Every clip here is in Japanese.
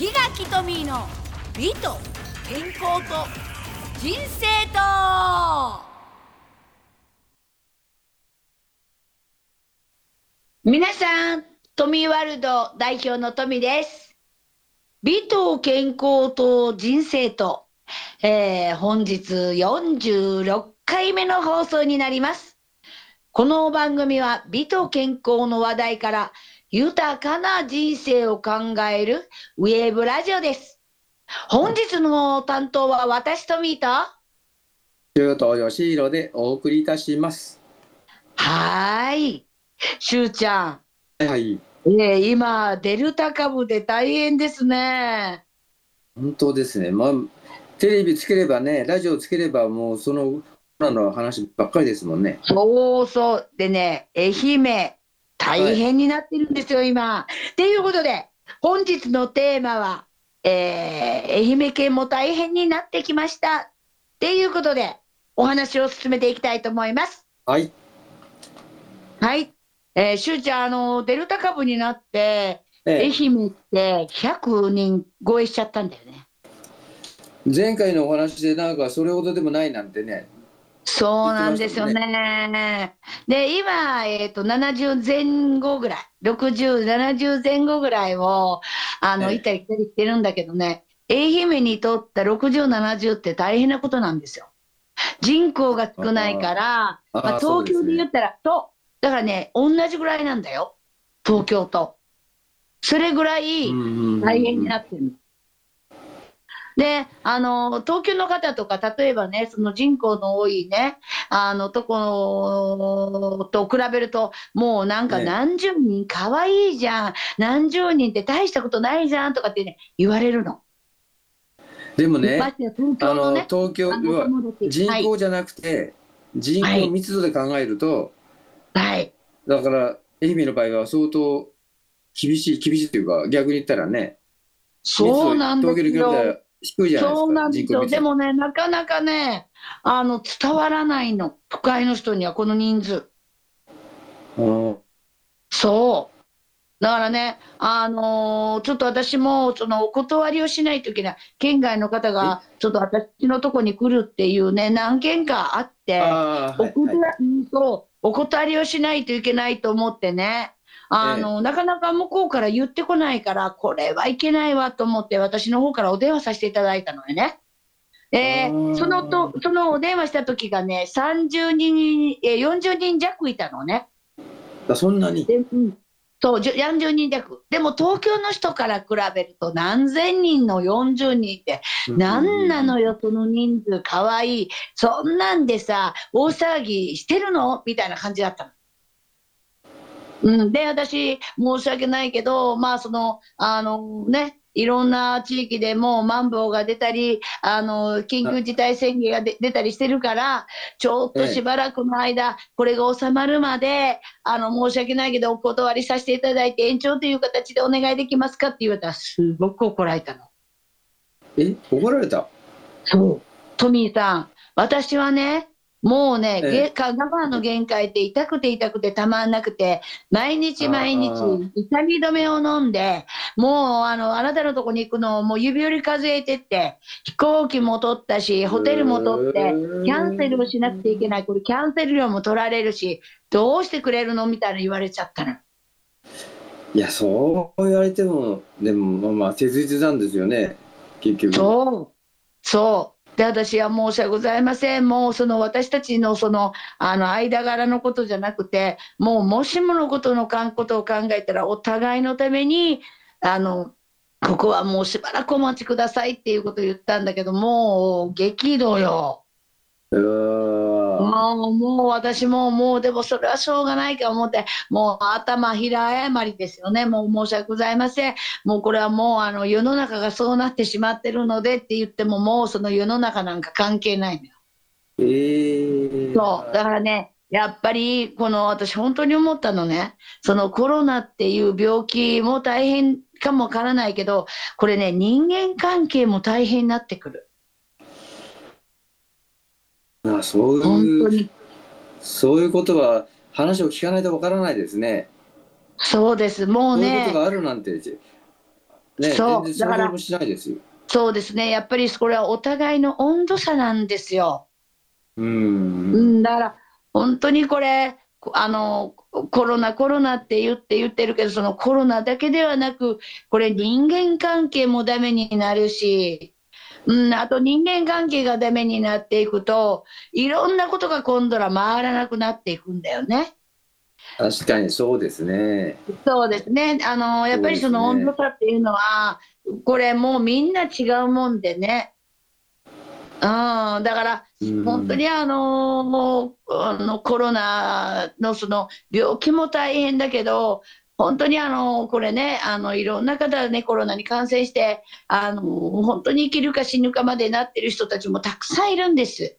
檜垣トミーの美と健康と人生と。皆さん、トミーワールド代表のトミーです。美と健康と人生と、本日46回目の放送になります。この番組は美と健康の話題から豊かな人生を考えるウェーブラジオです。本日の担当は私トミーと周東よしひろでお送りいたします。はい、周ちゃん、はい、今デルタ株で大変ですね。本当ですね。まあテレビつければね、ラジオつければもうそのコロナの話ばっかりですもんね。そうそうでね、愛媛大変になってるんですよ、はい、今。ということで本日のテーマは、愛媛県も大変になってきましたということでお話を進めていきたいと思います。はいはい。しゅうちゃん、デルタ株になって、愛媛って100人超えしちゃったんだよね。前回のお話でなんかそれほどでもないなんてね。そうなんですよ ね。で今、70前後ぐらい、60、70前後ぐらいを行ったり来たりしてるんだけどね、愛媛にとった60、70って大変なことなんですよ。人口が少ないから。まあ、東京で言ったら、そうだからね、同じぐらいなんだよ、東京と。それぐらい大変になってる。で、東京の方とか、例えばね、その人口の多いね、とこと比べると、もうなんか何十人かわいいじゃん、ね、何十人って大したことないじゃんとかって、ね、言われるの。でもね、東京は人口じゃなくて、はい、人口密度で考えると、はい、だから愛媛の場合は相当厳しいというか、逆に言ったらね、そうなんですよ。低いじゃないですか。そうなんですよ。でもね、なかなかね、伝わらないの、都会の人にはこの人数。そうだからね、ちょっと私もそのお断りをしないといけない。県外の方がちょっと私のとこに来るっていうね、何件かあって、お断りをしないといけないと思ってね、なかなか向こうから言ってこないから、これはいけないわと思って、私の方からお電話させていただいたのよね。そのお電話した時がね、30人40人弱いたのね。そんなに、うん、そう40人弱。でも東京の人から比べると何千人の40人って何なのよ、その人数。かわいい、そんなんでさ、大騒ぎしてるのみたいな感じだったの。うん、で私、申し訳ないけど、まあそのね、いろんな地域でもまん防が出たり、緊急事態宣言が出たりしてるから、ちょっとしばらくの間、これが収まるまで申し訳ないけどお断りさせていただいて、延長という形でお願いできますかって言われたら、すごく怒られたの。怒られた。そう、トミーさん、私はね、もうね、我慢の限界で痛くて痛くてたまんなくて、毎日毎日痛み止めを飲んで、もうあなたのとこに行くのをもう指折り数えてって、飛行機も取ったし、ホテルも取って、キャンセルをしなくていけない、これキャンセル料も取られるし、どうしてくれるのみたいな言われちゃったの。いや、そう言われても、でもまあ切実なんですよね、結局。そうで、私は申し訳ございません、もうその私たちのその間柄のことじゃなくて、もうもしものことのことを考えたら、お互いのためにここはもうしばらくお待ちくださいっていうことを言ったんだけど、もう激怒よ。もう私もでもそれはしょうがないか思って、もう頭平誤りですよね。もう申し訳ございません、もうこれはもう世の中がそうなってしまってるのでって言っても、もうその世の中なんか関係ないのよ。そうだからね、やっぱり私本当に思ったのね、そのコロナっていう病気も大変かもわからないけど、これね、人間関係も大変になってくる。そういうことは話を聞かないとわからないですね。そうです。もうね、そういうことがあるなんてね、そう全然想像もしないですよ。そうですね、やっぱりこれはお互いの温度差なんですよ。だから本当にこれコロナって言ってるけど、そのコロナだけではなく、これ人間関係もダメになるし、あと人間関係がダメになっていくと、いろんなことが今度は回らなくなっていくんだよね。確かにそうですね。そうですね。やっぱりその温度差っていうのは、これもうみんな違うもんでね。だから本当にもうコロナのその病気も大変だけど、本当にこれね、いろんな方がね、コロナに感染して本当に生きるか死ぬかまでなってる人たちもたくさんいるんです。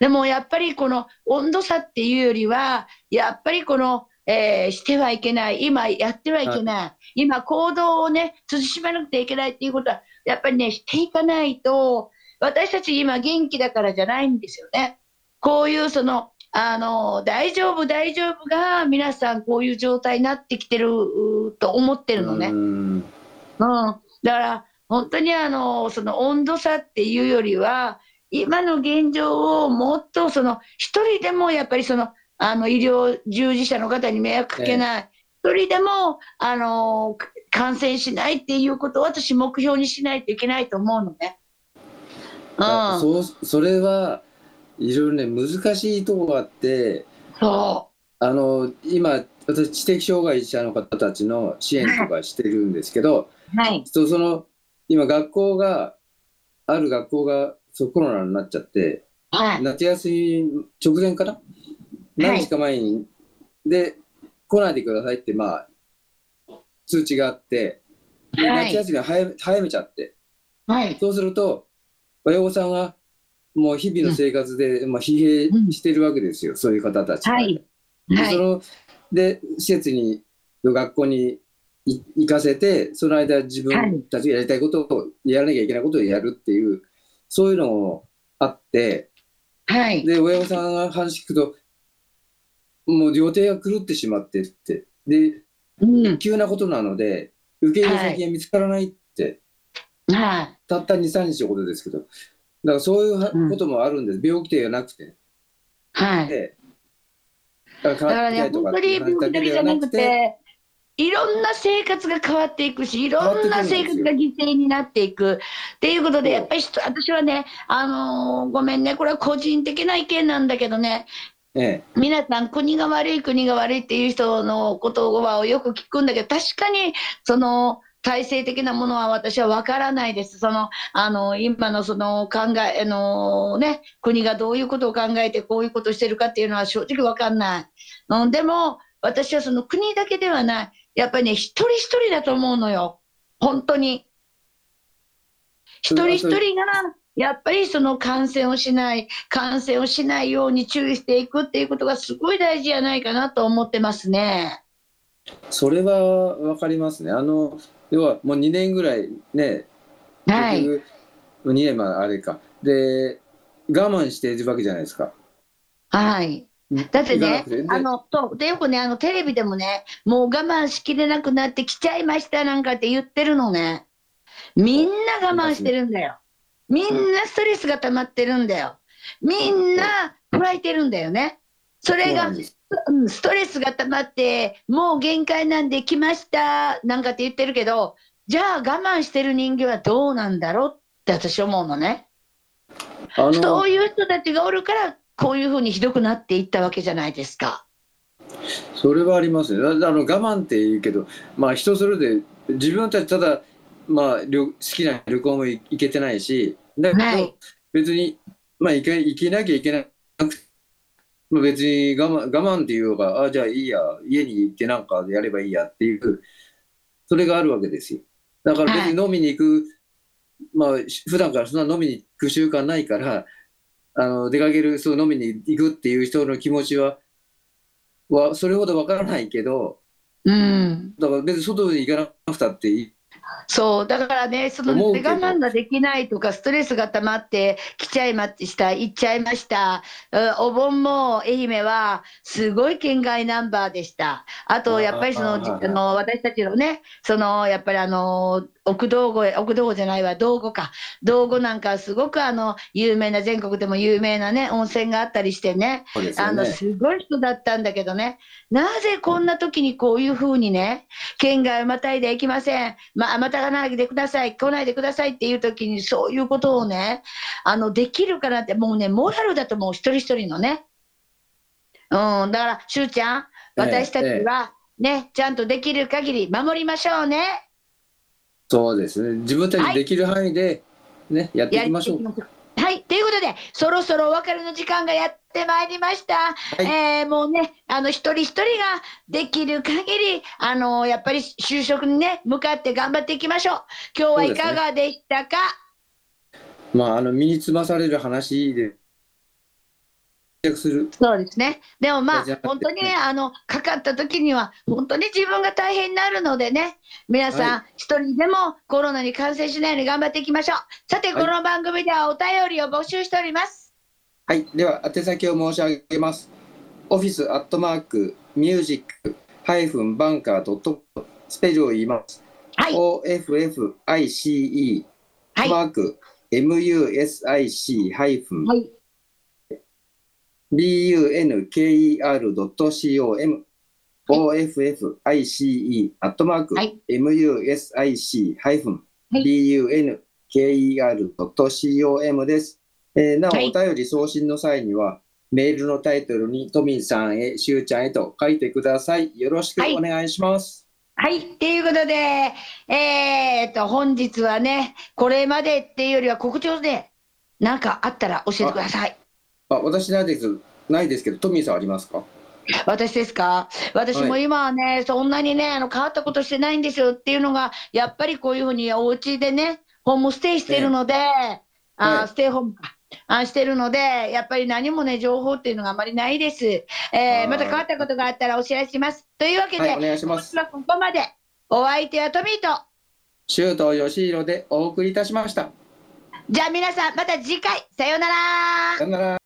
でもやっぱりこの温度差っていうよりは、やっぱりこの、してはいけない、今やってはいけない、今行動をね慎まなくてはいけないっていうことは、やっぱりねしていかないと、私たち今元気だからじゃないんですよね。こういうその大丈夫大丈夫が、皆さんこういう状態になってきてると思ってるのね。だから本当にその温度差っていうよりは、今の現状をもっとその一人でもやっぱりその医療従事者の方に迷惑かけない、一人でも感染しないっていうことを私目標にしないといけないと思うのね。それはいろいろね難しいところがあって、今私知的障害者の方たちの支援とかしてるんですけど、その今ある学校がコロナになっちゃって、夏休み直前かな、何日か前に、で来ないでくださいって通知があって、夏休みを早めちゃって、そうすると親御さんはもう日々の生活で、疲弊してるわけですよ、そういう方たちが。で施設に学校に行かせて、その間自分たちがやりたいことをやらなきゃいけないことをやるっていう、そういうのもあって、で親御さんが話聞くと、もう予定が狂ってしまってって、で、急なことなので受け入れ先が見つからないって、たった 2,3 日のことですけど、だからそういうこともあるんです、病気ではなくて。だからね、本当に病気だけじゃなくて、いろんな生活が変わっていくし、いろんな生活が犠牲になっていくっていうことで、やっぱり私はね、ごめんね、これは個人的な意見なんだけどね、皆さん国が悪いっていう人の言葉をよく聞くんだけど、確かにその体制的なものは私は分からないです。今のその考えのね、国がどういうことを考えてこういうことをしてるかっていうのは正直分かんない。でも私はその国だけではない。やっぱりね、一人一人だと思うのよ、本当に。一人一人がやっぱりその感染をしないように注意していくっていうことがすごい大事じゃないかなと思ってますね。それは分かりますね。要はもう2年ぐらいね、結局2年まであれかで我慢しているわけじゃないですか。だってね、でよくね、テレビでもね、もう我慢しきれなくなってきちゃいましたなんかって言ってるのね。みんな我慢してるんだよ。みんなストレスが溜まってるんだよ。みんなこらえてるんだよね。それがストレスが溜まってもう限界なんで来ましたなんかって言ってるけど、じゃあ我慢してる人間はどうなんだろうって私思うのね。そういう人たちがおるからこういうふうにひどくなっていったわけじゃないですか。それはありますね。我慢って言うけど、人それぞれ自分たち、ただ好きな旅行も行けてないし、だけど別に行けなきゃいけなくて、別に我慢っていうのが、じゃあいいや、家に行ってなんかやればいいやっていう、それがあるわけですよ。だから別に飲みに行く、普段からそんな飲みに行く習慣ないから、出かける、そう飲みに行くっていう人の気持ちはそれほどわからないけど、だから別に外に行かなくたっていい。そうだからね、その我慢ができないとかストレスが溜まって来ちゃいました行っちゃいました、お盆も愛媛はすごい県外ナンバーでした。あとやっぱりその私たちのね、そのやっぱり道後なんかすごく有名な、全国でも有名なね温泉があったりしてね、すごい人だったんだけどね、なぜこんな時にこういう風にね、県外をまたいでいきません、またがないでください、来ないでくださいっていう時にそういうことをねできるかなって、もうねモラルだと思う、一人一人のね、うん、だからしゅうちゃん、私たちはね、ちゃんとできる限り守りましょうね。そうですね、自分たちできる範囲で、ね、やっていきましょう。はい、ということでそろそろお別れの時間がやってまいりました、もうね一人一人ができる限りやっぱり就職にね向かって頑張っていきましょう。今日はいかがでしたか？身につまされる話でそうですね。でも本当にねかかった時には本当に自分が大変になるのでね、皆さん、一人でもコロナに感染しないように頑張っていきましょう。さて、この番組ではお便りを募集しております。はい、では宛先を申し上げます。office@music-banker.com、スペルを言います。office@music-banker.com、office@music-banker.com です。なお、お便り送信の際には、メールのタイトルにトミンさんへ、しゅうちゃんへと書いてください。よろしくお願いします。はい、ということで、本日はね、これまでっていうよりは告知で、なんかあったら教えてください。私ないですけど、トミーさんありますか？私ですか？私も今はね、そんなにね変わったことしてないんですよっていうのが、やっぱりこういうふうにお家でねホームステイしてるので、ステイホームかしてるので、やっぱり何もね情報っていうのがあまりないです、また変わったことがあったらお知らせします。というわけで、今週はここまで。お相手はトミーと周東よしひろでお送りいたしました。じゃあ皆さん、また次回、さようなら。